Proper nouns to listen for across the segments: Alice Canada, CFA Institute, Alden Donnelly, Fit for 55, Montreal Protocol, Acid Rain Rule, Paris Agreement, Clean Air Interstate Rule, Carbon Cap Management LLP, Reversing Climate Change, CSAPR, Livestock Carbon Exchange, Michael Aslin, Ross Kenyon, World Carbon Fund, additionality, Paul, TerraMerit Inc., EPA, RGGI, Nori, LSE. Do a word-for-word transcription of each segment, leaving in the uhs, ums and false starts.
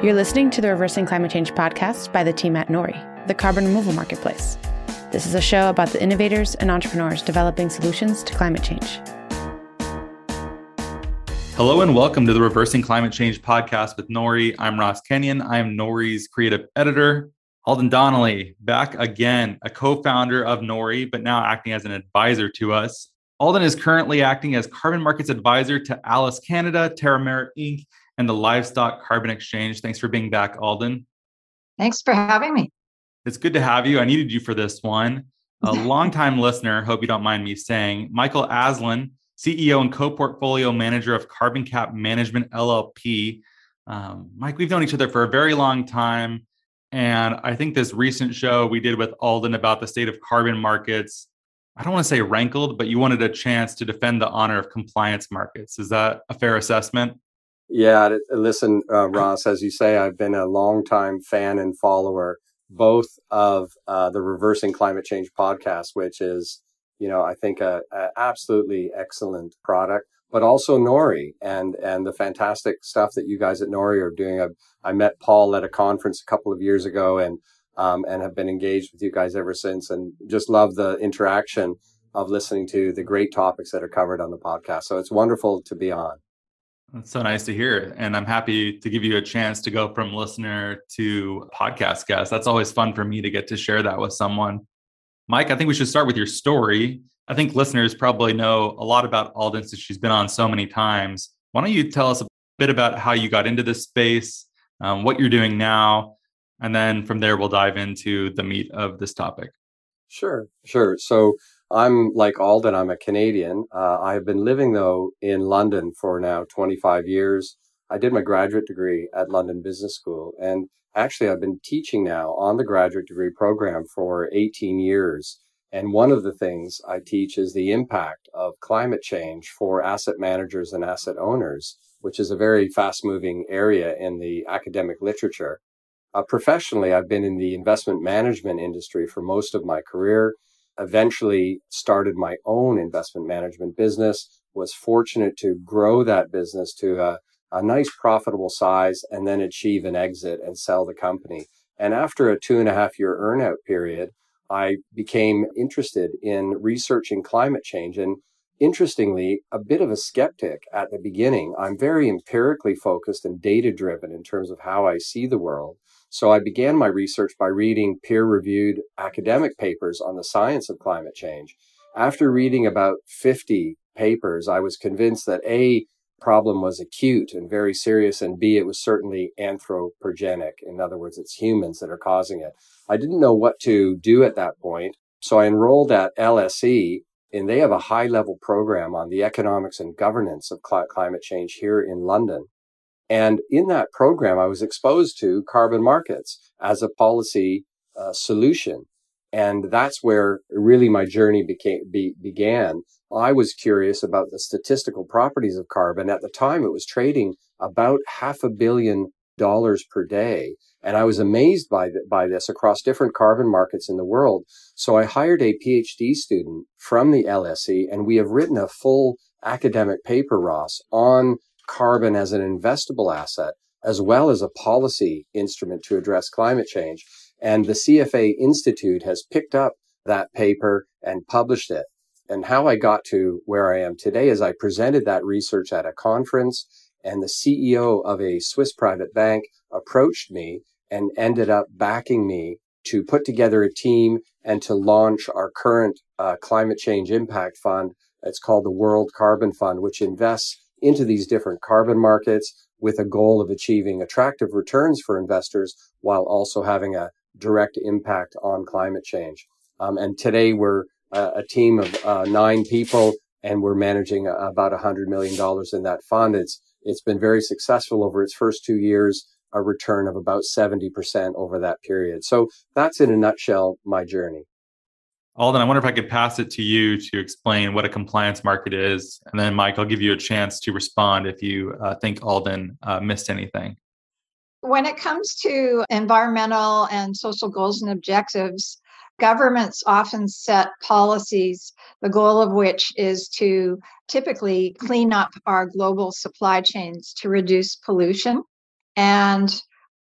You're listening to the Reversing Climate Change podcast by the team at Nori, the carbon removal marketplace. This is a show about the innovators and entrepreneurs developing solutions to climate change. Hello and welcome to the Reversing Climate Change podcast with Nori. I'm Ross Kenyon. I'm Nori's creative editor. Alden Donnelly, back again, a co-founder of Nori, but now acting as an advisor to us. Alden is currently acting as carbon markets advisor to Alice Canada, TerraMerit Incorporated, and the Livestock Carbon Exchange. Thanks for being back, Alden. Thanks for having me. It's good to have you. I needed you for this one. A longtime listener, hope you don't mind me saying, Michael Aslin, C E O and co-portfolio manager of Carbon Cap Management L L P. Um, Mike, we've known each other for a very long time. And I think this recent show we did with Alden about the state of carbon markets, I don't want to say rankled, but you wanted a chance to defend the honor of compliance markets. Is that a fair assessment? Yeah. Listen, uh, Ross, as you say, I've been a longtime fan and follower, both of uh, the Reversing Climate Change podcast, which is, you know, I think a, a absolutely excellent product, but also Nori and, and the fantastic stuff that you guys at Nori are doing. I, I met Paul at a conference a couple of years ago and, um, and have been engaged with you guys ever since, and just love the interaction of listening to the great topics that are covered on the podcast. So it's wonderful to be on. That's so nice to hear. And I'm happy to give you a chance to go from listener to podcast guest. That's always fun for me to get to share that with someone. Mike, I think we should start with your story. I think listeners probably know a lot about Alden since she's been on so many times. Why don't you tell us a bit about how you got into this space, um, what you're doing now, and then from there, we'll dive into the meat of this topic. Sure, sure. So I'm like Alden, I'm a Canadian. Uh, I've been living, though, in London for now twenty-five years. I did my graduate degree at London Business School. And actually, I've been teaching now on the graduate degree program for eighteen years. And one of the things I teach is the impact of climate change for asset managers and asset owners, which is a very fast-moving area in the academic literature. Uh, professionally, I've been in the investment management industry for most of my career. Eventually started my own investment management business, was fortunate to grow that business to a, a nice profitable size and then achieve an exit and sell the company. And after a two and a half year earnout period, I became interested in researching climate change. And interestingly, a bit of a skeptic at the beginning. I'm very empirically focused and data driven in terms of how I see the world. So I began my research by reading peer-reviewed academic papers on the science of climate change. After reading about fifty papers, I was convinced that A, problem was acute and very serious, and B, it was certainly anthropogenic. In other words, it's humans that are causing it. I didn't know what to do at that point, so I enrolled at L S E, and they have a high-level program on the economics and governance of cl- climate change here in London. And in that program, I was exposed to carbon markets as a policy uh, solution. And that's where really my journey became, be, began. I was curious about the statistical properties of carbon. At the time, it was trading about half a billion dollars per day. And I was amazed by, th- by this across different carbon markets in the world. So I hired a PhD student from the L S E, and we have written a full academic paper, Ross, on carbon as an investable asset, as well as a policy instrument to address climate change. And the C F A Institute has picked up that paper and published it. And how I got to where I am today is I presented that research at a conference, and the C E O of a Swiss private bank approached me and ended up backing me to put together a team and to launch our current uh, climate change impact fund. It's called the World Carbon Fund, which invests into these different carbon markets with a goal of achieving attractive returns for investors while also having a direct impact on climate change. Um, and today we're uh, a team of uh, nine people, and we're managing a, about one hundred million dollars in that fund. It's It's been very successful over its first two years, a return of about seventy percent over that period. So that's in a nutshell my journey. Alden, I wonder if I could pass it to you to explain what a compliance market is. And then, Mike, I'll give you a chance to respond if you uh, think Alden uh, missed anything. When it comes to environmental and social goals and objectives, governments often set policies, the goal of which is to typically clean up our global supply chains to reduce pollution. And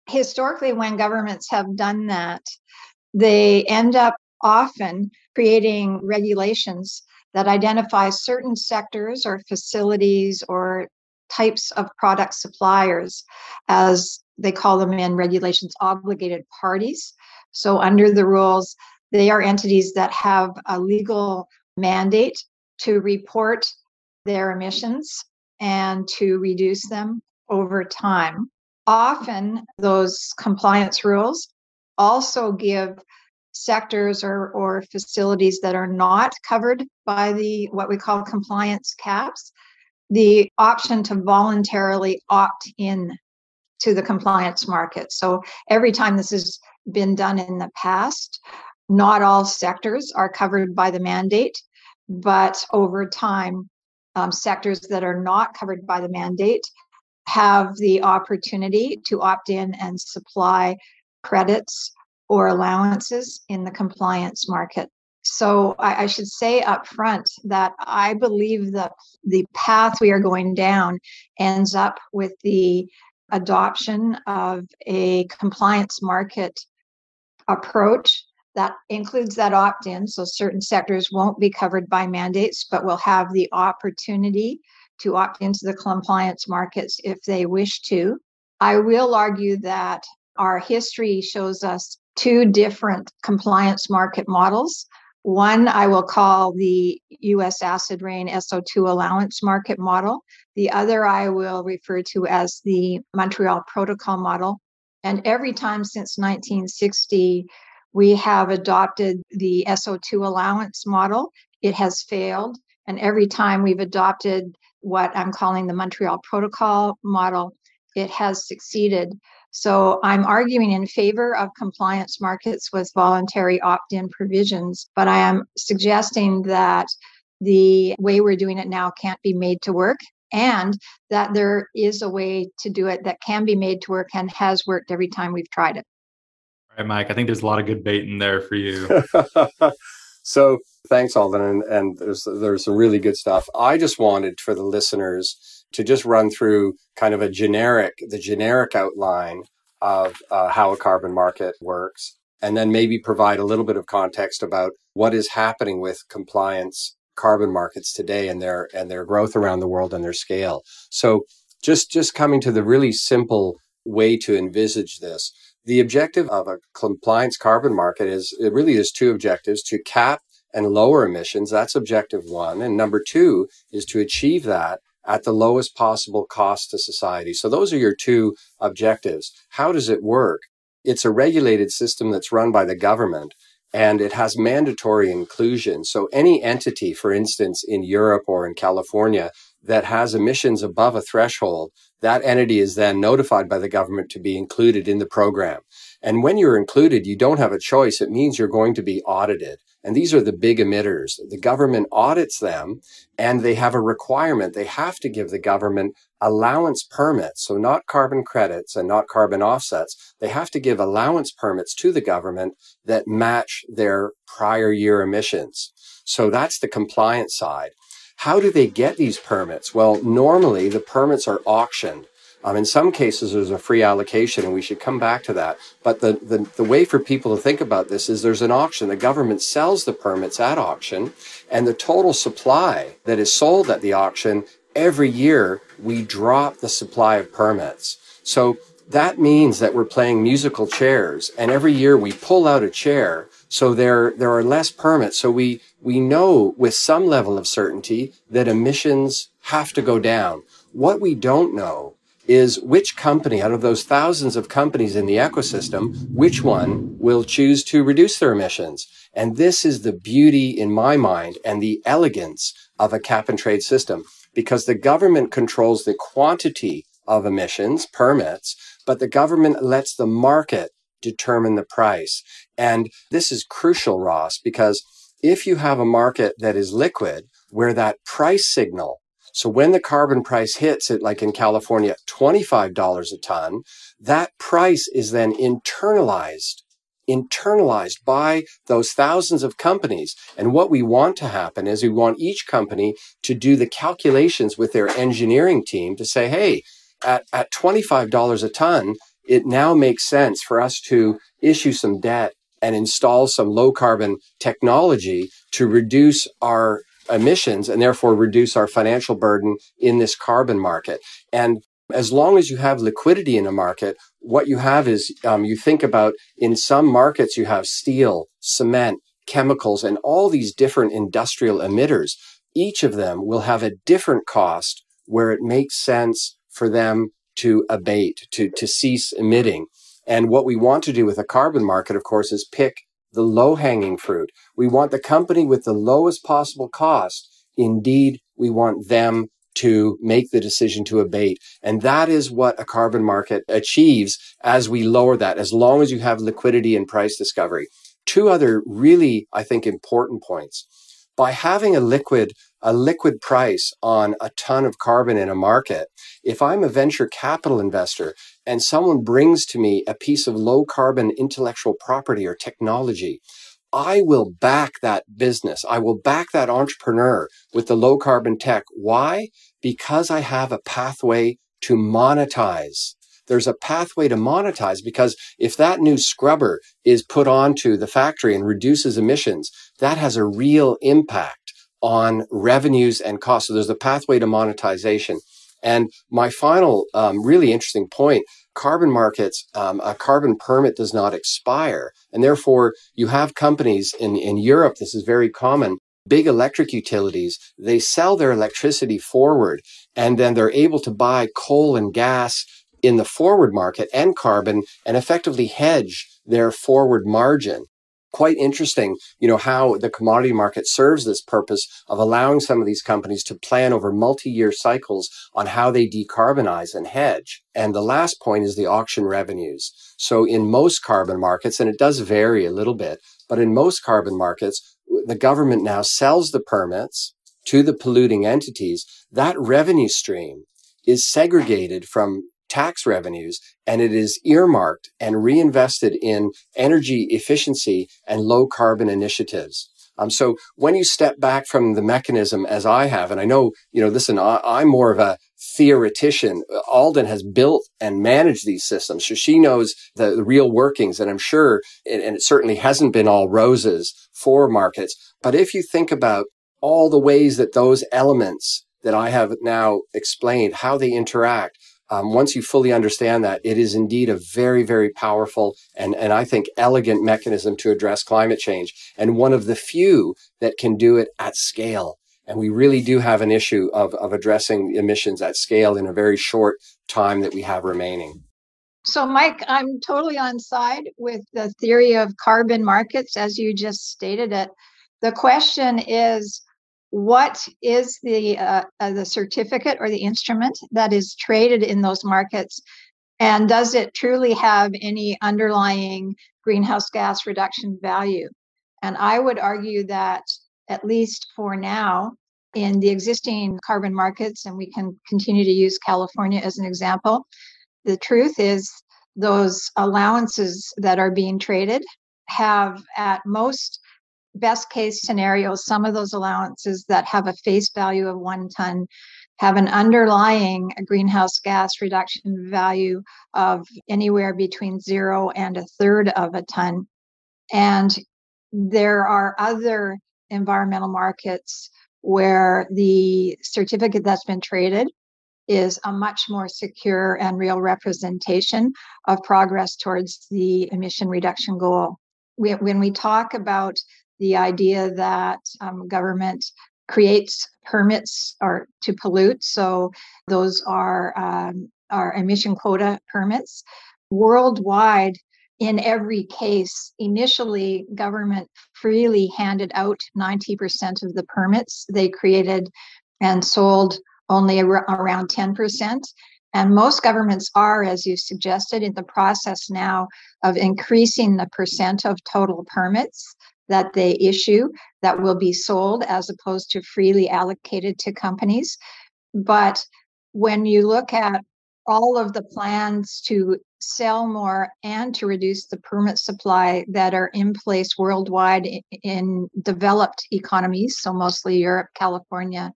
historically, when governments have done that, they end up often creating regulations that identify certain sectors or facilities or types of product suppliers as, they call them in regulations, obligated parties. So under the rules, they are entities that have a legal mandate to report their emissions and to reduce them over time. Often those compliance rules also give sectors or, or facilities that are not covered by the what we call compliance caps the option to voluntarily opt in to the compliance market. So every time this has been done in the past, not all sectors are covered by the mandate, but over time, um, sectors that are not covered by the mandate have the opportunity to opt in and supply credits or allowances in the compliance market. So I, I should say up front that I believe that the path we are going down ends up with the adoption of a compliance market approach that includes that opt-in. So certain sectors won't be covered by mandates, but will have the opportunity to opt into the compliance markets if they wish to. I will argue that our history shows us two different compliance market models. One I will call the U S acid rain S O two allowance market model. The other I will refer to as the Montreal Protocol model. And every time since nineteen sixty, we have adopted the S O two allowance model. It has failed. And every time we've adopted what I'm calling the Montreal Protocol model, it has succeeded. So I'm arguing in favor of compliance markets with voluntary opt-in provisions, but I am suggesting that the way we're doing it now can't be made to work, and that there is a way to do it that can be made to work and has worked every time we've tried it. All right, Mike, I think there's a lot of good bait in there for you. So thanks, Alden, and, and there's, there's some really good stuff. I just wanted for the listeners to just run through kind of a generic, the generic outline of uh, how a carbon market works, and then maybe provide a little bit of context about what is happening with compliance carbon markets today and their and their growth around the world and their scale. So just just coming to the really simple way to envisage this, the objective of a compliance carbon market is, it really is two objectives: to cap and lower emissions. That's objective one. And number two is to achieve that at the lowest possible cost to society. So those are your two objectives. How does it work? It's a regulated system that's run by the government, and it has mandatory inclusion. So any entity, for instance, in Europe or in California that has emissions above a threshold, that entity is then notified by the government to be included in the program. And when you're included, you don't have a choice. It means you're going to be audited. And these are the big emitters. The government audits them, and they have a requirement. They have to give the government allowance permits, so not carbon credits and not carbon offsets. They have to give allowance permits to the government that match their prior year emissions. So that's the compliance side. How do they get these permits? Well, normally the permits are auctioned. Um, in some cases, there's a free allocation, and we should come back to that. But the, the, the way for people to think about this is there's an auction. The government sells the permits at auction, and the total supply that is sold at the auction, every year we drop the supply of permits. So that means that we're playing musical chairs, and every year we pull out a chair. So there, there are less permits. So we, we know with some level of certainty that emissions have to go down. What we don't know is which company out of those thousands of companies in the ecosystem, which one will choose to reduce their emissions. And this is the beauty in my mind and the elegance of a cap and trade system, because the government controls the quantity of emissions, permits, but the government lets the market determine the price. And this is crucial, Ross, because if you have a market that is liquid, where that price signal, so when the carbon price hits it, like in California, twenty-five dollars a ton, that price is then internalized, internalized by those thousands of companies. And what we want to happen is we want each company to do the calculations with their engineering team to say, hey, at, at twenty-five dollars a ton, it now makes sense for us to issue some debt and install some low carbon technology to reduce our emissions and therefore reduce our financial burden in this carbon market. And as long as you have liquidity in a market, what you have is um, you think about in some markets, you have steel, cement, chemicals, and all these different industrial emitters. Each of them will have a different cost where it makes sense for them to abate, to, to cease emitting. And what we want to do with a carbon market, of course, is pick the low-hanging fruit. We want the company with the lowest possible cost. Indeed, we want them to make the decision to abate. And that is what a carbon market achieves as we lower that, as long as you have liquidity and price discovery. Two other really, I think, important points. By having a liquid, a liquid price on a ton of carbon in a market, if I'm a venture capital investor and someone brings to me a piece of low carbon intellectual property or technology, I will back that business. I will back that entrepreneur with the low carbon tech. Why? Because I have a pathway to monetize. There's a pathway to monetize, because if that new scrubber is put onto the factory and reduces emissions, that has a real impact on revenues and costs. So there's a pathway to monetization. And my final um, really interesting point, carbon markets, um, a carbon permit does not expire. And therefore, you have companies in, in Europe, this is very common, big electric utilities, they sell their electricity forward, and then they're able to buy coal and gas in the forward market and carbon and effectively hedge their forward margin. Quite interesting, you know, how the commodity market serves this purpose of allowing some of these companies to plan over multi-year cycles on how they decarbonize and hedge. And the last point is the auction revenues. So in most carbon markets, and it does vary a little bit, but in most carbon markets, the government now sells the permits to the polluting entities. That revenue stream is segregated from tax revenues, and it is earmarked and reinvested in energy efficiency and low carbon initiatives. Um, so when you step back from the mechanism, as I have, and I know, you know, listen, I, I'm more of a theoretician. Alden has built and managed these systems, so she knows the, the real workings, and I'm sure, it, and it certainly hasn't been all roses for markets. But if you think about all the ways that those elements that I have now explained, how they interact, Um, once you fully understand that, it is indeed a very, very powerful and, and I think elegant mechanism to address climate change, and one of the few that can do it at scale. And we really do have an issue of, of addressing emissions at scale in a very short time that we have remaining. So, Mike, I'm totally on side with the theory of carbon markets as you just stated it. The question is, what is the uh, uh, the certificate or the instrument that is traded in those markets? And does it truly have any underlying greenhouse gas reduction value? And I would argue that, at least for now, in the existing carbon markets, and we can continue to use California as an example, the truth is those allowances that are being traded have, at most, best case scenario, some of those allowances that have a face value of one ton have an underlying greenhouse gas reduction value of anywhere between zero and a third of a ton. And there are other environmental markets where the certificate that's been traded is a much more secure and real representation of progress towards the emission reduction goal. We, when we talk about the idea that um, government creates permits or to pollute, so those are um, our emission quota permits. Worldwide, in every case, initially, government freely handed out ninety percent of the permits. They created and sold only ar- around ten percent. And most governments are, as you suggested, in the process now of increasing the percent of total permits that they issue that will be sold as opposed to freely allocated to companies. But when you look at all of the plans to sell more and to reduce the permit supply that are in place worldwide in developed economies, so mostly Europe, California,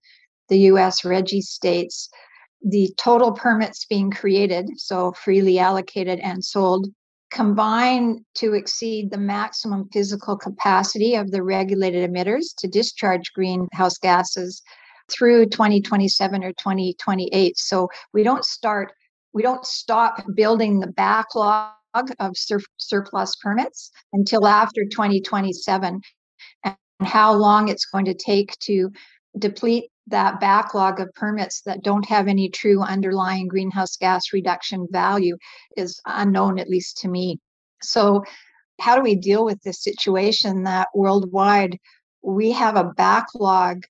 the U S, R G G I states, the total permits being created, so freely allocated and sold, combine to exceed the maximum physical capacity of the regulated emitters to discharge greenhouse gases through twenty twenty-seven or twenty twenty-eight. So we don't start, we don't stop building the backlog of sur- surplus permits until after twenty twenty-seven, and how long it's going to take to deplete that backlog of permits that don't have any true underlying greenhouse gas reduction value is unknown, at least to me. So how do we deal with this situation that worldwide we have a backlog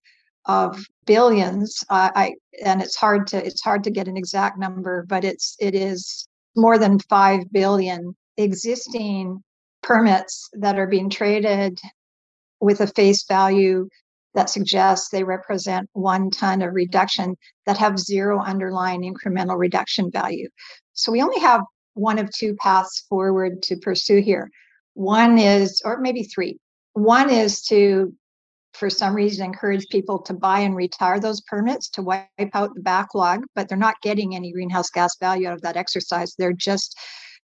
of billions? Uh, I and it's hard to it's hard to get an exact number, but it's it is more than five billion existing permits that are being traded with a face value that suggests they represent one ton of reduction, that have zero underlying incremental reduction value. So we only have one of two paths forward to pursue here. One is, or maybe three. One is to, for some reason, encourage people to buy and retire those permits to wipe out the backlog, but they're not getting any greenhouse gas value out of that exercise. They're just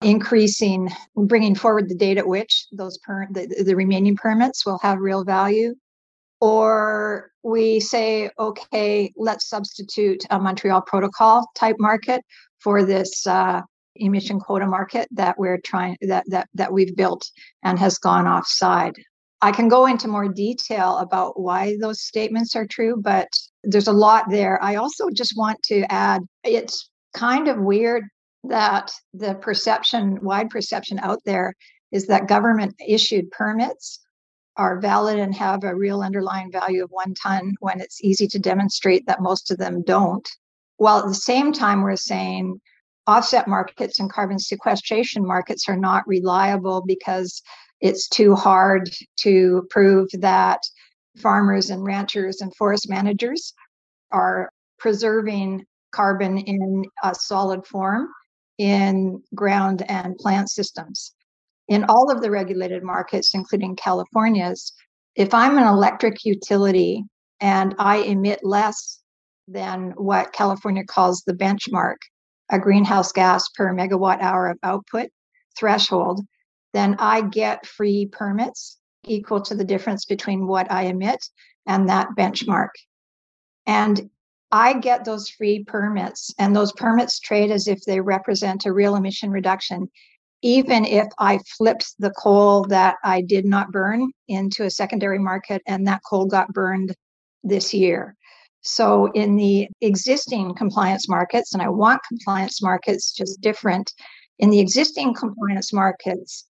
increasing, bringing forward the date at which those per- the, the remaining permits will have real value. Or we say, okay, let's substitute a Montreal Protocol type market for this uh, emission quota market that we're trying that that that we've built and has gone offside. I can go into more detail about why those statements are true, but there's a lot there. I also just want to add, it's kind of weird that the perception, wide perception out there, is that government issued permits are valid and have a real underlying value of one ton, when it's easy to demonstrate that most of them don't. While at the same time, we're saying offset markets and carbon sequestration markets are not reliable because it's too hard to prove that farmers and ranchers and forest managers are preserving carbon in a solid form in ground and plant systems. In all of the regulated markets, including California's, if I'm an electric utility and I emit less than what California calls the benchmark, a greenhouse gas per megawatt hour of output threshold, then I get free permits equal to the difference between what I emit and that benchmark. And I get those free permits, and those permits trade as if they represent a real emission reduction, even if I flipped the coal that I did not burn into a secondary market and that coal got burned this year. So in the existing compliance markets, and I want compliance markets just different, in the existing compliance markets,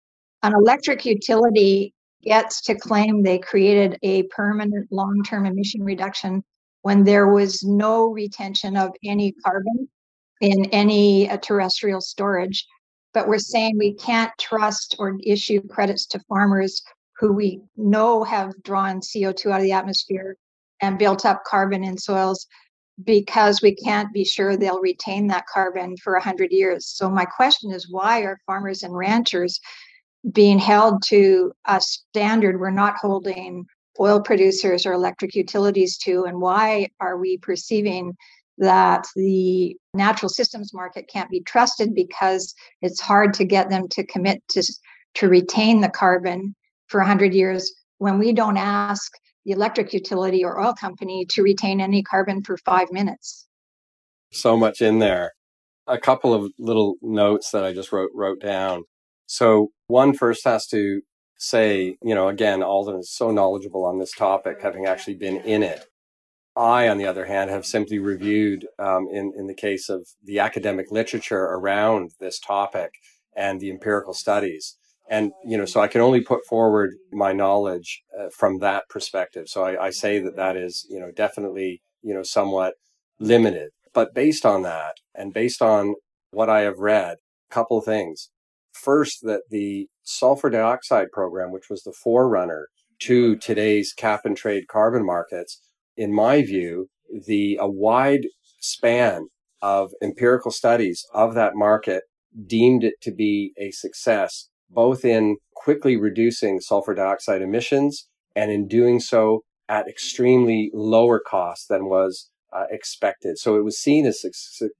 an electric utility gets to claim they created a permanent long-term emission reduction when there was no retention of any carbon in any uh, terrestrial storage. But we're saying we can't trust or issue credits to farmers who we know have drawn C O two out of the atmosphere and built up carbon in soils, because we can't be sure they'll retain that carbon for one hundred years. So my question is, why are farmers and ranchers being held to a standard we're not holding oil producers or electric utilities to? And why are we perceiving that the natural systems market can't be trusted because it's hard to get them to commit to, to retain the carbon for one hundred years when we don't ask the electric utility or oil company to retain any carbon for five minutes? So much in there. A couple of little notes that I just wrote wrote down. So one first has to say, you know, again, Alden is so knowledgeable on this topic, having actually been in it. I, on the other hand, have simply reviewed, um, in, in the case of the academic literature around this topic and the empirical studies. And, you know, so I can only put forward my knowledge uh, from that perspective. So I, I say that that is, you know, definitely, you know, somewhat limited. But based on that and based on what I have read, a couple of things. First, that the sulfur dioxide program, which was the forerunner to today's cap and trade carbon markets, in my view, the a wide span of empirical studies of that market deemed it to be a success, both in quickly reducing sulfur dioxide emissions and in doing so at extremely lower cost than was uh, expected. So it was seen as,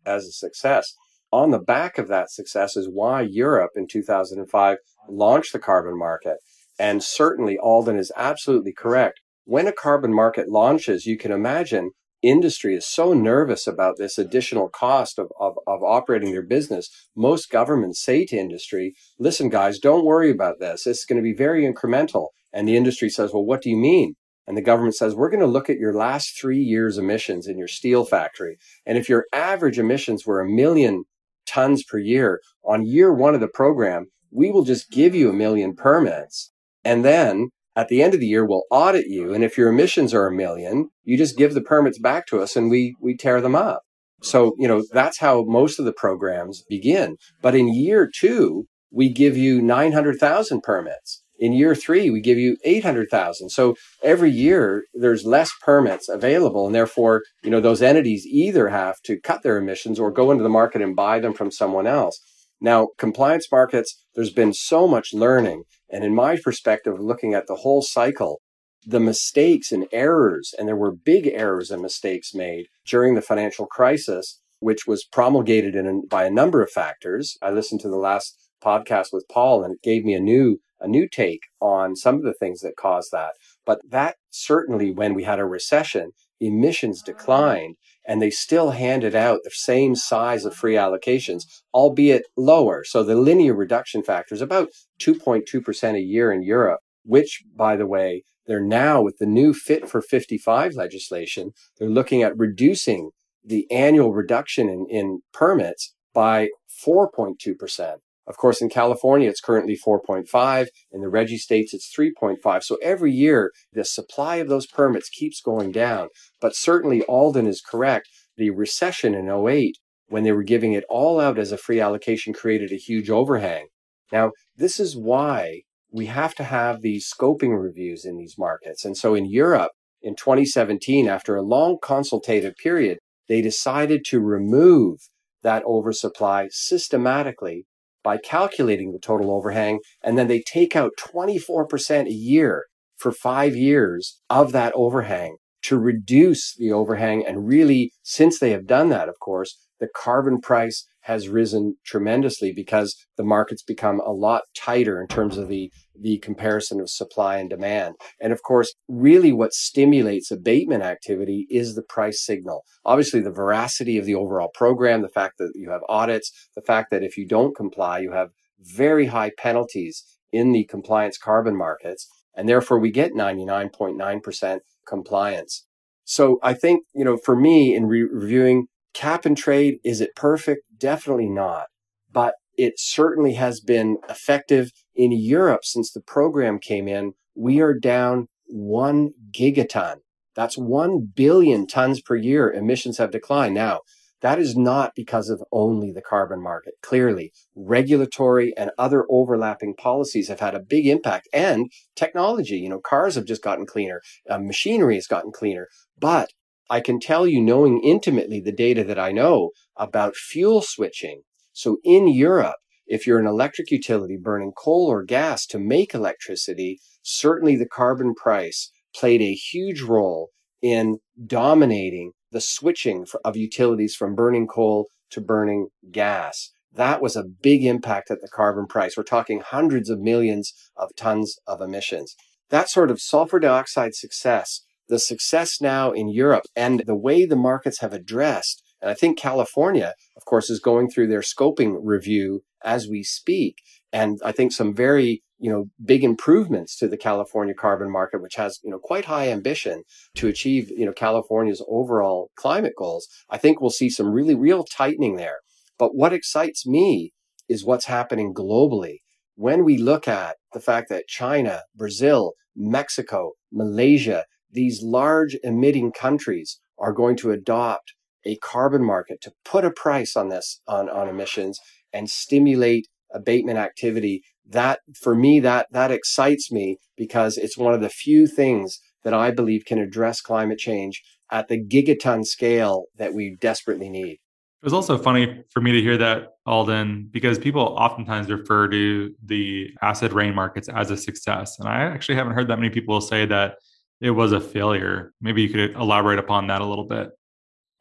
as a success. On the back of that success is why Europe in two thousand five launched the carbon market. And certainly Alden is absolutely correct. When a carbon market launches, you can imagine industry is so nervous about this additional cost of, of, of operating their business. Most governments say to industry, listen, guys, don't worry about this. It's going to be very incremental. And the industry says, well, what do you mean? And the government says, we're going to look at your last three years' emissions in your steel factory. And if your average emissions were a million tons per year, on year one of the program, we will just give you a million permits. And then at the end of the year, we'll audit you. And if your emissions are a million, you just give the permits back to us and we, we tear them up. So, you know, that's how most of the programs begin. But in year two, we give you nine hundred thousand permits. In year three, we give you eight hundred thousand. So every year there's less permits available. And therefore, you know, those entities either have to cut their emissions or go into the market and buy them from someone else. Now, compliance markets, there's been so much learning. And in my perspective, looking at the whole cycle, the mistakes and errors, and there were big errors and mistakes made during the financial crisis, which was promulgated in, by a number of factors. I listened to the last podcast with Paul, and it gave me a new a new take on some of the things that caused that. But that certainly, when we had a recession, emissions declined, and they still handed out the same size of free allocations, albeit lower. So the linear reduction factor is about two point two percent a year in Europe, which, by the way, they're now with the new Fit for fifty-five legislation, they're looking at reducing the annual reduction in, in permits by four point two percent. Of course, in California, it's currently four point five. In the Reggie states, it's three point five. So every year, the supply of those permits keeps going down. But certainly, Alden is correct. The recession in oh eight, when they were giving it all out as a free allocation, created a huge overhang. Now, this is why we have to have these scoping reviews in these markets. And so in Europe, in twenty seventeen, after a long consultative period, they decided to remove that oversupply systematically by calculating the total overhang, and then they take out twenty-four percent a year for five years of that overhang to reduce the overhang. And really, since they have done that, of course, the carbon price has risen tremendously because the market's become a lot tighter in terms of the, the comparison of supply and demand. And of course, really what stimulates abatement activity is the price signal. Obviously, the veracity of the overall program, the fact that you have audits, the fact that if you don't comply, you have very high penalties in the compliance carbon markets, and therefore we get ninety-nine point nine percent compliance. So I think, you know, for me in re- reviewing cap and trade, is it perfect? Definitely not. But it certainly has been effective in Europe since the program came in. We are down one gigaton. That's one billion tons per year. Emissions have declined. Now, that is not because of only the carbon market. Clearly, regulatory and other overlapping policies have had a big impact, and technology, you know, cars have just gotten cleaner. Uh, machinery has gotten cleaner. But I can tell you, knowing intimately the data that I know about fuel switching. So in Europe, if you're an electric utility burning coal or gas to make electricity, certainly the carbon price played a huge role in dominating the switching of utilities from burning coal to burning gas. That was a big impact at the carbon price. We're talking hundreds of millions of tons of emissions. That sort of sulfur dioxide success, the success now in Europe and the way the markets have addressed, and I think California, of course, is going through their scoping review as we speak. And I think some very, you know, big improvements to the California carbon market, which has, you know, quite high ambition to achieve, you know, California's overall climate goals. I think we'll see some really real tightening there. But what excites me is what's happening globally. When we look at the fact that China, Brazil, Mexico, Malaysia, these large emitting countries are going to adopt a carbon market to put a price on this, on, on emissions and stimulate abatement activity. That, for me, that, that excites me because it's one of the few things that I believe can address climate change at the gigaton scale that we desperately need. It was also funny for me to hear that, Alden, because people oftentimes refer to the acid rain markets as a success. And I actually haven't heard that many people say that it was a failure. Maybe you could elaborate upon that a little bit.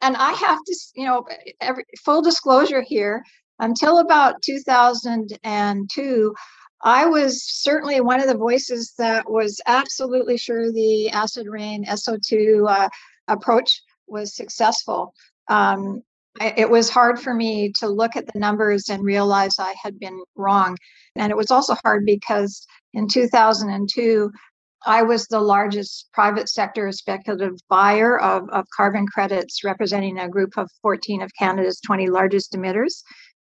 And I have to, you know, every, full disclosure here, until about two thousand two, I was certainly one of the voices that was absolutely sure the acid rain S O two uh, approach was successful. Um, it was hard for me to look at the numbers and realize I had been wrong. And it was also hard because in two thousand two, I was the largest private sector speculative buyer of, of carbon credits, representing a group of fourteen of Canada's twenty largest emitters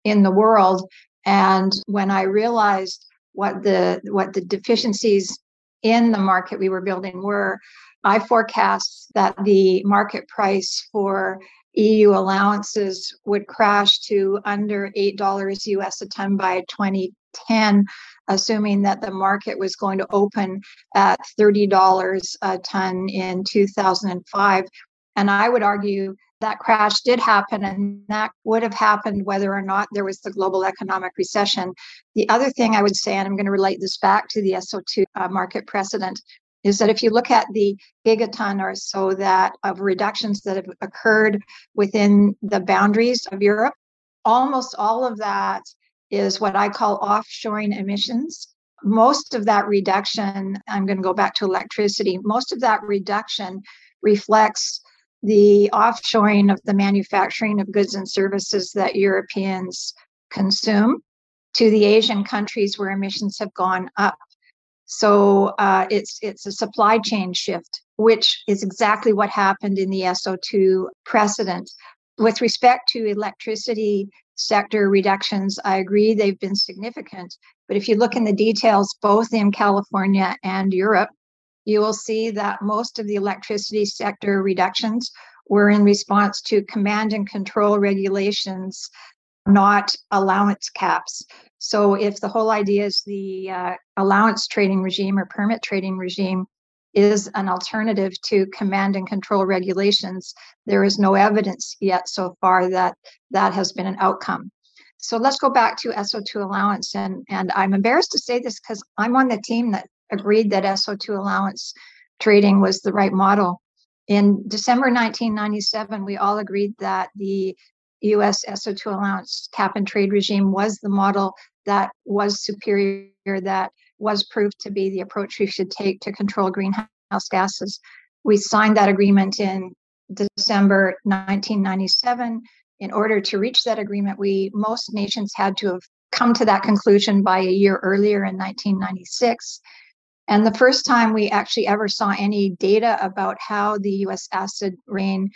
in the world. And when I realized what the what the deficiencies in the market we were building were, I forecast that the market price for E U allowances would crash to under eight dollars U S a ton by twenty ten, assuming that the market was going to open at thirty dollars a ton in two thousand five. And I would argue that crash did happen, and that would have happened whether or not there was the global economic recession. The other thing I would say, and I'm going to relate this back to the S O two uh, market precedent, is that if you look at the gigaton or so that of reductions that have occurred within the boundaries of Europe, almost all of that is what I call offshoring emissions. Most of that reduction, I'm going to go back to electricity, most of that reduction reflects the offshoring of the manufacturing of goods and services that Europeans consume to the Asian countries where emissions have gone up. So uh, it's it's a supply chain shift, which is exactly what happened in the S O two precedent. With respect to electricity sector reductions, I agree they've been significant. But if you look in the details, both in California and Europe, you will see that most of the electricity sector reductions were in response to command and control regulations, not allowance caps. So if the whole idea is the uh, allowance trading regime or permit trading regime is an alternative to command and control regulations, there is no evidence yet so far that that has been an outcome. So let's go back to S O two allowance. And, and I'm embarrassed to say this because I'm on the team that agreed that S O two allowance trading was the right model. In December nineteen ninety-seven, we all agreed that the U S S O two allowance cap and trade regime was the model that was superior, that was proved to be the approach we should take to control greenhouse gases. We signed that agreement in December nineteen ninety-seven. In order to reach that agreement, we most nations had to have come to that conclusion by a year earlier in nineteen ninety-six. And the first time we actually ever saw any data about how the U S acid rain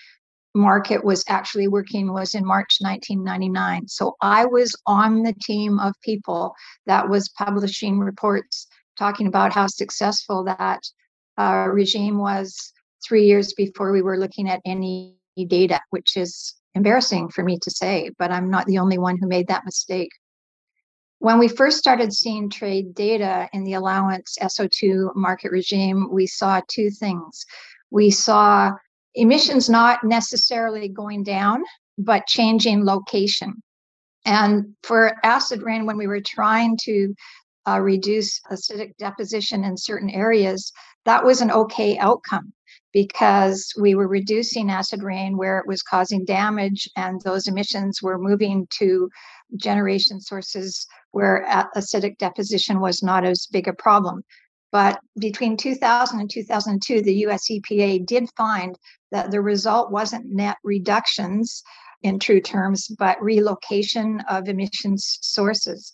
market was actually working was in March nineteen ninety-nine. So I was on the team of people that was publishing reports talking about how successful that uh, regime was three years before we were looking at any data, which is embarrassing for me to say, but I'm not the only one who made that mistake. When we first started seeing trade data in the allowance S O two market regime, we saw two things. We saw emissions not necessarily going down, but changing location. And for acid rain, when we were trying to uh, reduce acidic deposition in certain areas, that was an okay outcome because we were reducing acid rain where it was causing damage, and those emissions were moving to generation sources where acidic deposition was not as big a problem. But between two thousand and two thousand two, the U S E P A did find that the result wasn't net reductions in true terms, but relocation of emissions sources.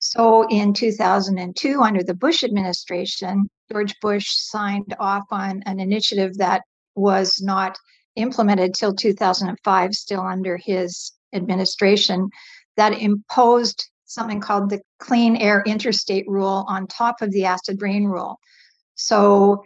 So in two thousand two, under the Bush administration, George Bush signed off on an initiative that was not implemented till two thousand five, still under his administration, that imposed something called the Clean Air Interstate Rule on top of the Acid Rain Rule. So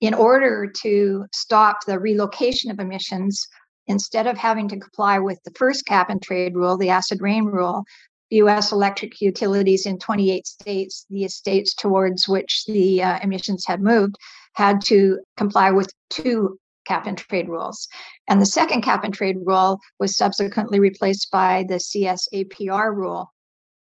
in order to stop the relocation of emissions, instead of having to comply with the first cap and trade rule, the Acid Rain Rule, U S electric utilities in twenty-eight states, the states towards which the uh, emissions had moved, had to comply with two cap and trade rules. And the second cap and trade rule was subsequently replaced by the C S A P R rule.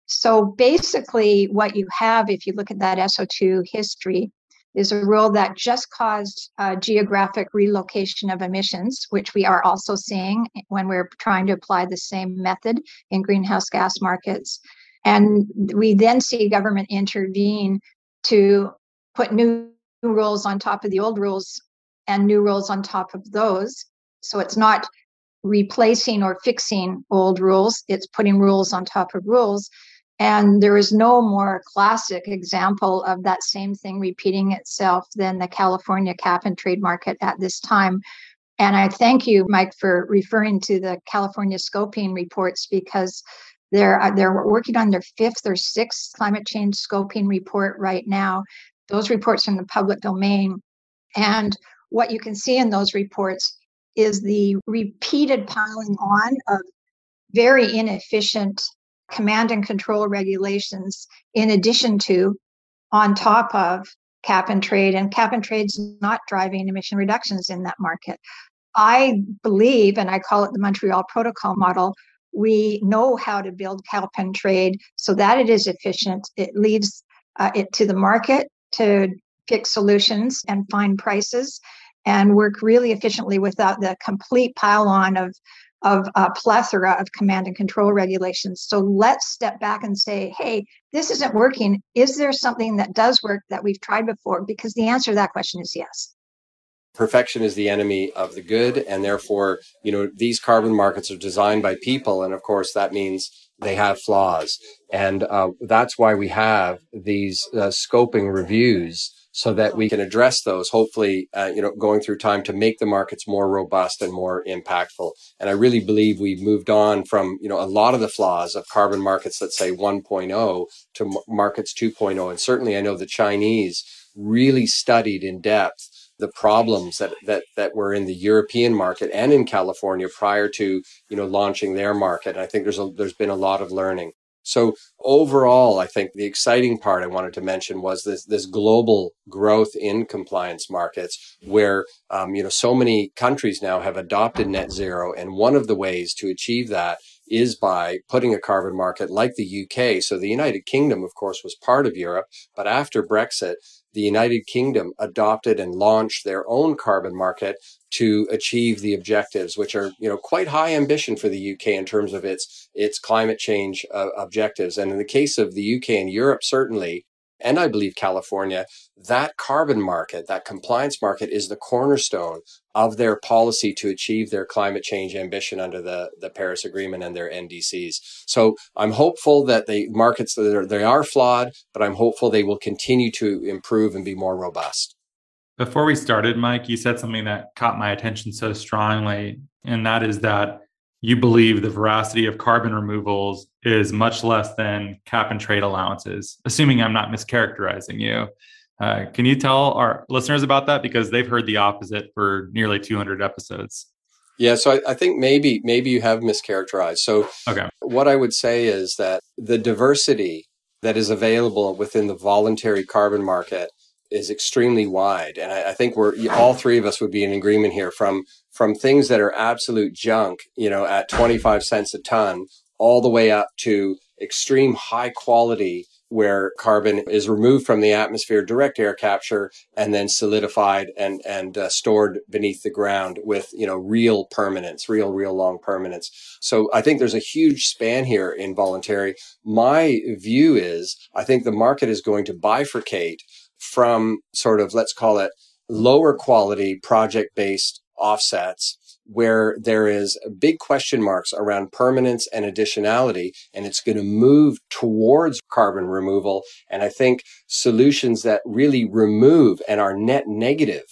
So basically what you have, if you look at that S O two history, is a rule that just caused uh, geographic relocation of emissions, which we are also seeing when we're trying to apply the same method in greenhouse gas markets. And we then see government intervene to put new rules on top of the old rules and new rules on top of those. So it's not replacing or fixing old rules, it's putting rules on top of rules. And there is no more classic example of that same thing repeating itself than the California cap and trade market at this time. And I thank you, Mike, for referring to the California scoping reports, because they're, they're working on their fifth or sixth climate change scoping report right now. Those reports are in the public domain. And what you can see in those reports is the repeated piling on of very inefficient command and control regulations, in addition to, on top of cap and trade, and cap and trade's not driving emission reductions in that market. I believe, and I call it the Montreal Protocol model, we know how to build cap and trade so that it is efficient. It leaves uh, it to the market to pick solutions and find prices and work really efficiently without the complete pile on of of a plethora of command and control regulations. So let's step back and say, hey, this isn't working. Is there something that does work that we've tried before? Because the answer to that question is yes. Perfection is the enemy of the good. And therefore, you know, these carbon markets are designed by people. And of course, that means they have flaws. And uh, that's why we have these uh, scoping reviews, so that we can address those, hopefully, uh, you know, going through time to make the markets more robust and more impactful. And I really believe we've moved on from, you know, a lot of the flaws of carbon markets, let's say one point oh, to markets two point oh. And certainly I know the Chinese really studied in depth the problems that, that, that were in the European market and in California prior to, you know, launching their market. And I think there's a, there's been a lot of learning. So overall, I think the exciting part I wanted to mention was this, this global growth in compliance markets where, um, you know, so many countries now have adopted net zero. And one of the ways to achieve that is by putting a carbon market like the U K. So the United Kingdom, of course, was part of Europe, but after Brexit, the United Kingdom adopted and launched their own carbon market to achieve the objectives, which are, you know, quite high ambition for the U K in terms of its its climate change uh, objectives. And in the case of the U K and Europe, certainly, and I believe California, that carbon market, that compliance market is the cornerstone of their policy to achieve their climate change ambition under the, the Paris Agreement and their N D Cs. So I'm hopeful that the markets, that are, they are flawed, but I'm hopeful they will continue to improve and be more robust. Before we started, Mike, you said something that caught my attention so strongly, and that is that you believe the veracity of carbon removals is much less than cap and trade allowances, assuming I'm not mischaracterizing you. Uh, can you tell our listeners about that? Because they've heard the opposite for nearly two hundred episodes. Yeah, so I, I think maybe maybe you have mischaracterized. So okay. What I would say is that the diversity that is available within the voluntary carbon market is extremely wide. And I, I think we're all three of us would be in agreement here from from things that are absolute junk, you know, at twenty-five cents a ton, all the way up to extreme high quality where carbon is removed from the atmosphere, direct air capture, and then solidified and, and uh, stored beneath the ground with, you know, real permanence, real, real long permanence. So I think there's a huge span here in voluntary. My view is I think the market is going to bifurcate from sort of, let's call it, lower quality project-based offsets where there is big question marks around permanence and additionality, and it's going to move towards carbon removal. And I think solutions that really remove and are net negative,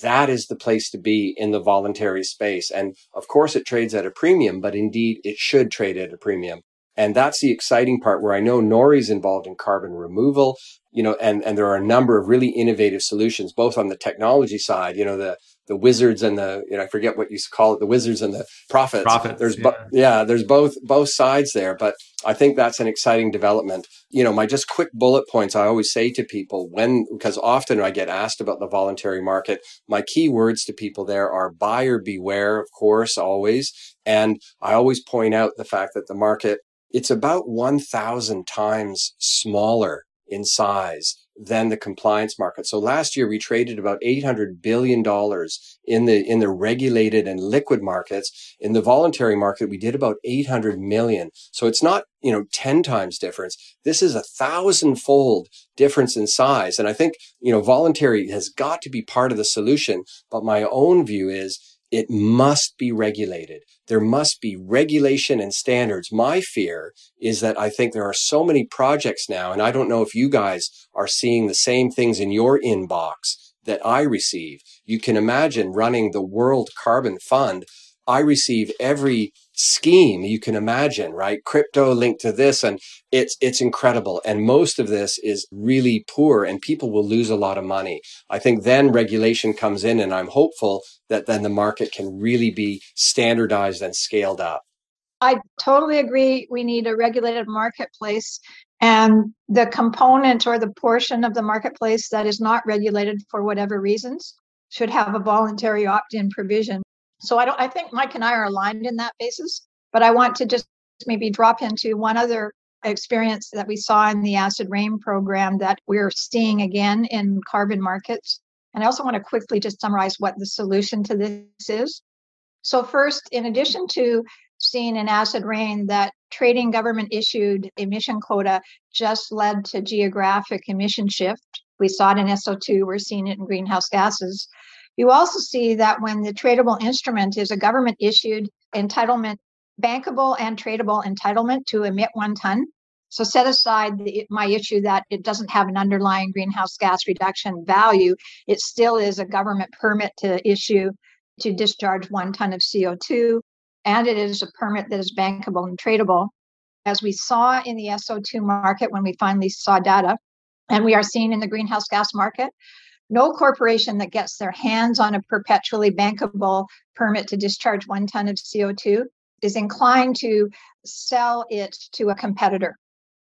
that is the place to be in the voluntary space. And of course, it trades at a premium, but indeed it should trade at a premium. And that's the exciting part where I know Nori's involved in carbon removal, you know, and, and there are a number of really innovative solutions, both on the technology side, you know, the, the wizards and the, you know, I forget what you call it, the wizards and the prophets. prophets there's, yeah. Bo- yeah, there's both, both sides there, but I think that's an exciting development. You know, my just quick bullet points, I always say to people when, because often I get asked about the voluntary market, my key words to people there are buyer beware, of course, always. And I always point out the fact that the market, it's about one thousand times smaller in size than the compliance market. So last year we traded about eight hundred billion dollars in the, in the regulated and liquid markets. In the voluntary market, we did about eight hundred million. So it's not, you know, ten times difference. This is a thousand fold difference in size. And I think, you know, voluntary has got to be part of the solution. But my own view is it must be regulated. There must be regulation and standards. My fear is that I think there are so many projects now, and I don't know if you guys are seeing the same things in your inbox that I receive. You can imagine running the World Carbon Fund. I receive every scheme you can imagine, right? Crypto linked to this, and it's it's incredible. And most of this is really poor, and people will lose a lot of money. I think then regulation comes in, and I'm hopeful that then the market can really be standardized and scaled up. I totally agree. We need a regulated marketplace, and the component or the portion of the marketplace that is not regulated for whatever reasons should have a voluntary opt-in provision. So I don't. I think Mike and I are aligned in that basis, but I want to just maybe drop into one other experience that we saw in the Acid Rain program that we're seeing again in carbon markets. And I also want to quickly just summarize what the solution to this is. So first, in addition to seeing in Acid Rain that trading government-issued emission quota just led to geographic emission shift, we saw it in S O two, we're seeing it in greenhouse gases. You also see that when the tradable instrument is a government-issued entitlement, bankable and tradable entitlement to emit one ton. So set aside the, my issue that it doesn't have an underlying greenhouse gas reduction value. It still is a government permit to issue to discharge one ton of C O two, and it is a permit that is bankable and tradable. As we saw in the S O two market when we finally saw data, and we are seeing in the greenhouse gas market, no corporation that gets their hands on a perpetually bankable permit to discharge one ton of C O two is inclined to sell it to a competitor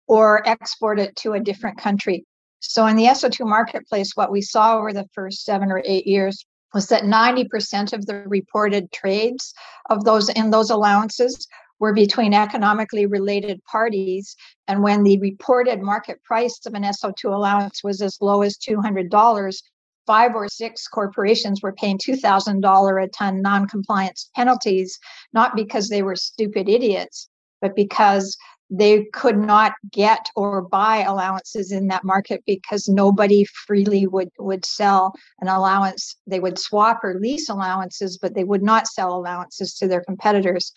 or export it to a different country. So in the S O two marketplace, what we saw over the first seven or eight years was that ninety percent of the reported trades of those in those allowances were between economically related parties. And when the reported market price of an S O two allowance was as low as two hundred dollars, five or six corporations were paying two thousand dollars a ton non-compliance penalties, not because they were stupid idiots, but because they could not get or buy allowances in that market because nobody freely would, would sell an allowance. They would swap or lease allowances, but they would not sell allowances to their competitors.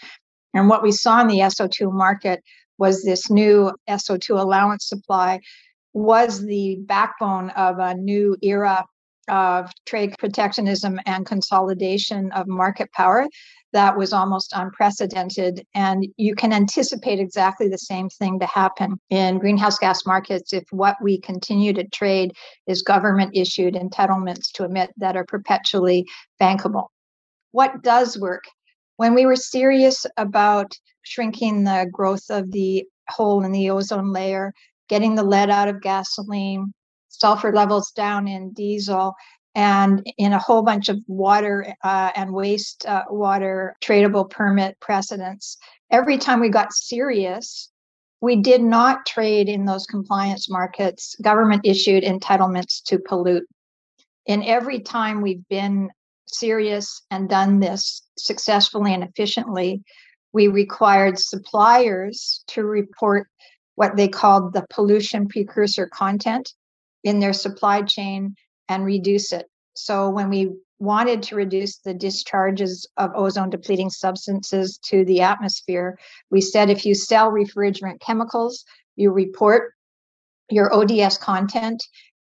And what we saw in the S O two market was this new S O two allowance supply was the backbone of a new era of trade protectionism and consolidation of market power that was almost unprecedented. And you can anticipate exactly the same thing to happen in greenhouse gas markets if what we continue to trade is government-issued entitlements to emit that are perpetually bankable. What does work? When we were serious about shrinking the growth of the hole in the ozone layer, getting the lead out of gasoline, sulfur levels down in diesel, and in a whole bunch of water uh, and waste uh, water tradable permit precedents, every time we got serious, we did not trade in those compliance markets, government-issued entitlements to pollute. And every time we've been serious and done this successfully and efficiently, we required suppliers to report what they called the pollution precursor content in their supply chain and reduce it. So when we wanted to reduce the discharges of ozone depleting substances to the atmosphere, we said if you sell refrigerant chemicals, you report your O D S content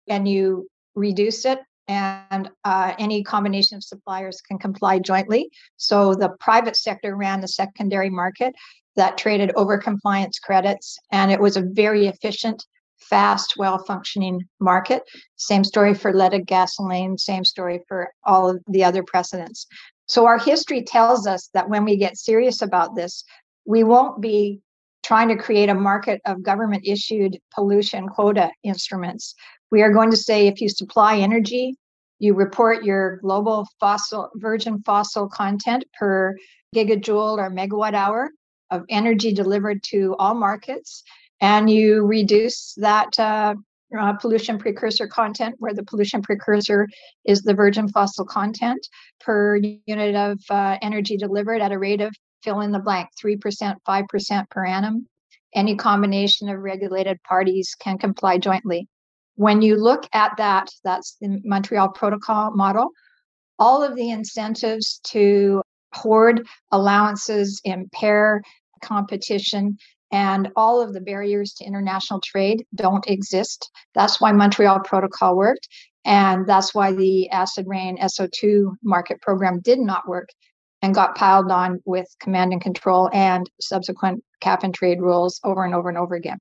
and you reduce it. And uh, any combination of suppliers can comply jointly. So the private sector ran the secondary market that traded over compliance credits, and it was a very efficient, fast, well-functioning market. Same story for leaded gasoline, same story for all of the other precedents. So our history tells us that when we get serious about this, we won't be trying to create a market of government-issued pollution quota instruments. We are going to say if you supply energy, you report your global fossil, virgin fossil content per gigajoule or megawatt hour of energy delivered to all markets, and you reduce that uh, uh, pollution precursor content, where the pollution precursor is the virgin fossil content per unit of uh, energy delivered at a rate of fill in the blank, three percent, five percent per annum. Any combination of regulated parties can comply jointly. When you look at that, that's the Montreal Protocol model, all of the incentives to hoard, allowances, impair competition, and all of the barriers to international trade don't exist. That's why Montreal Protocol worked, and that's why the Acid Rain S O two market program did not work and got piled on with command and control and subsequent cap and trade rules over and over and over again.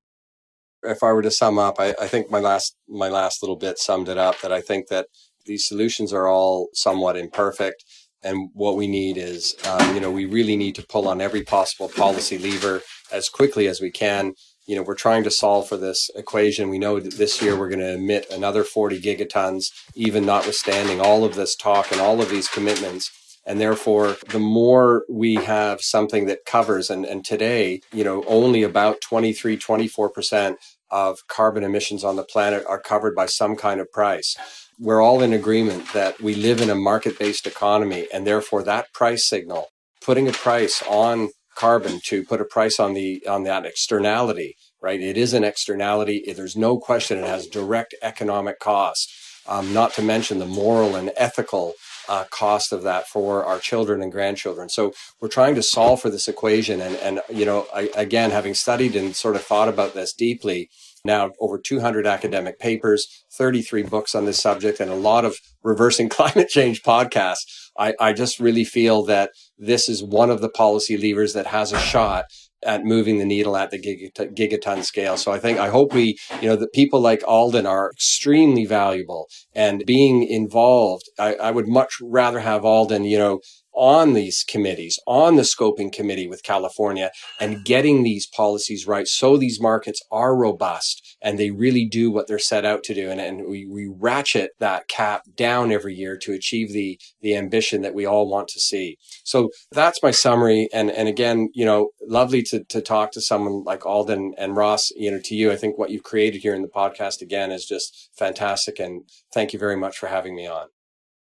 If I were to sum up, I, I think my last my last little bit summed it up, that I think that these solutions are all somewhat imperfect. And what we need is, um, you know, we really need to pull on every possible policy lever as quickly as we can. You know, we're trying to solve for this equation. We know that this year we're going to emit another forty gigatons, even notwithstanding all of this talk and all of these commitments. And therefore, the more we have something that covers, and, and today, you know, only about twenty-three, twenty-four percent of carbon emissions on the planet are covered by some kind of price. We're all in agreement that we live in a market-based economy, and therefore that price signal, putting a price on carbon to put a price on the on that externality, right? It is an externality. There's no question it has direct economic cost, um, not to mention the moral and ethical Uh, cost of that for our children and grandchildren. So we're trying to solve for this equation. And, and you know, I, again, having studied and sort of thought about this deeply, now over two hundred academic papers, thirty-three books on this subject, and a lot of Reversing Climate Change podcasts, I, I just really feel that this is one of the policy levers that has a shot at moving the needle at the gigaton, gigaton scale. So I think, I hope we, you know, that people like Alden are extremely valuable, and being involved, I, I would much rather have Alden, you know, on these committees, on the scoping committee with California, and getting these policies right so these markets are robust and they really do what they're set out to do. And, and we, we ratchet that cap down every year to achieve the the ambition that we all want to see. So that's my summary. And and again, you know, lovely to to talk to someone like Alden and Ross, you know, to you. I think what you've created here in the podcast, again, is just fantastic. And thank you very much for having me on.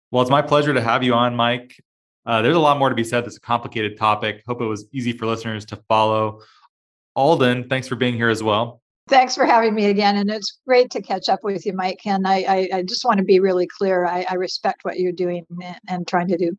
Well, it's my pleasure to have you on, Mike. Uh, there's a lot more to be said. That's a complicated topic. Hope it was easy for listeners to follow. Alden, thanks for being here as well. Thanks for having me again. And it's great to catch up with you, Mike. And I, I, I just want to be really clear. I, I respect what you're doing and, and trying to do.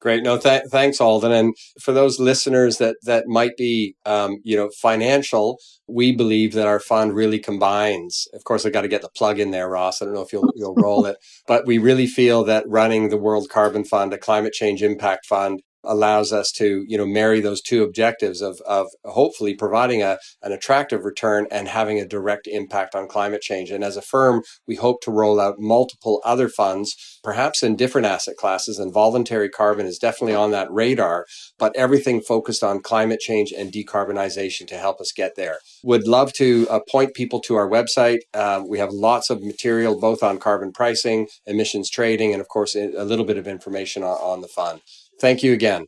Great. No, th- thanks, Alden. And for those listeners that that might be, um, you know, financial, we believe that our fund really combines. Of course, I got to get the plug in there, Ross. I don't know if you'll you'll roll it, but we really feel that running the World Carbon Fund, a climate change impact fund, allows us to, you know, marry those two objectives of of hopefully providing a an attractive return and having a direct impact on climate change. And as a firm, we hope to roll out multiple other funds, perhaps in different asset classes, and voluntary carbon is definitely on that radar, but everything focused on climate change and decarbonization to help us get there. Would love to uh, point people to our website. Uh, we have lots of material, both on carbon pricing, emissions trading, and of course, a little bit of information on, on the fund. Thank you again.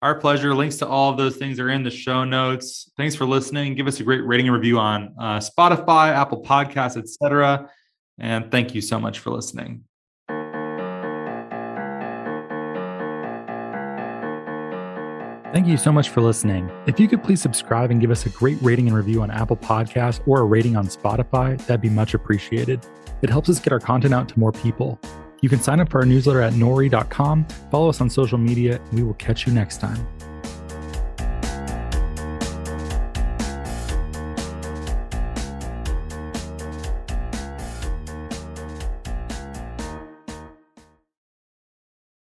Our pleasure. Links to all of those things are in the show notes. Thanks for listening. Give us a great rating and review on uh, Spotify, Apple Podcasts, et cetera. And thank you so much for listening. Thank you so much for listening. If you could please subscribe and give us a great rating and review on Apple Podcasts or a rating on Spotify, that'd be much appreciated. It helps us get our content out to more people. You can sign up for our newsletter at nori dot com, follow us on social media, and we will catch you next time.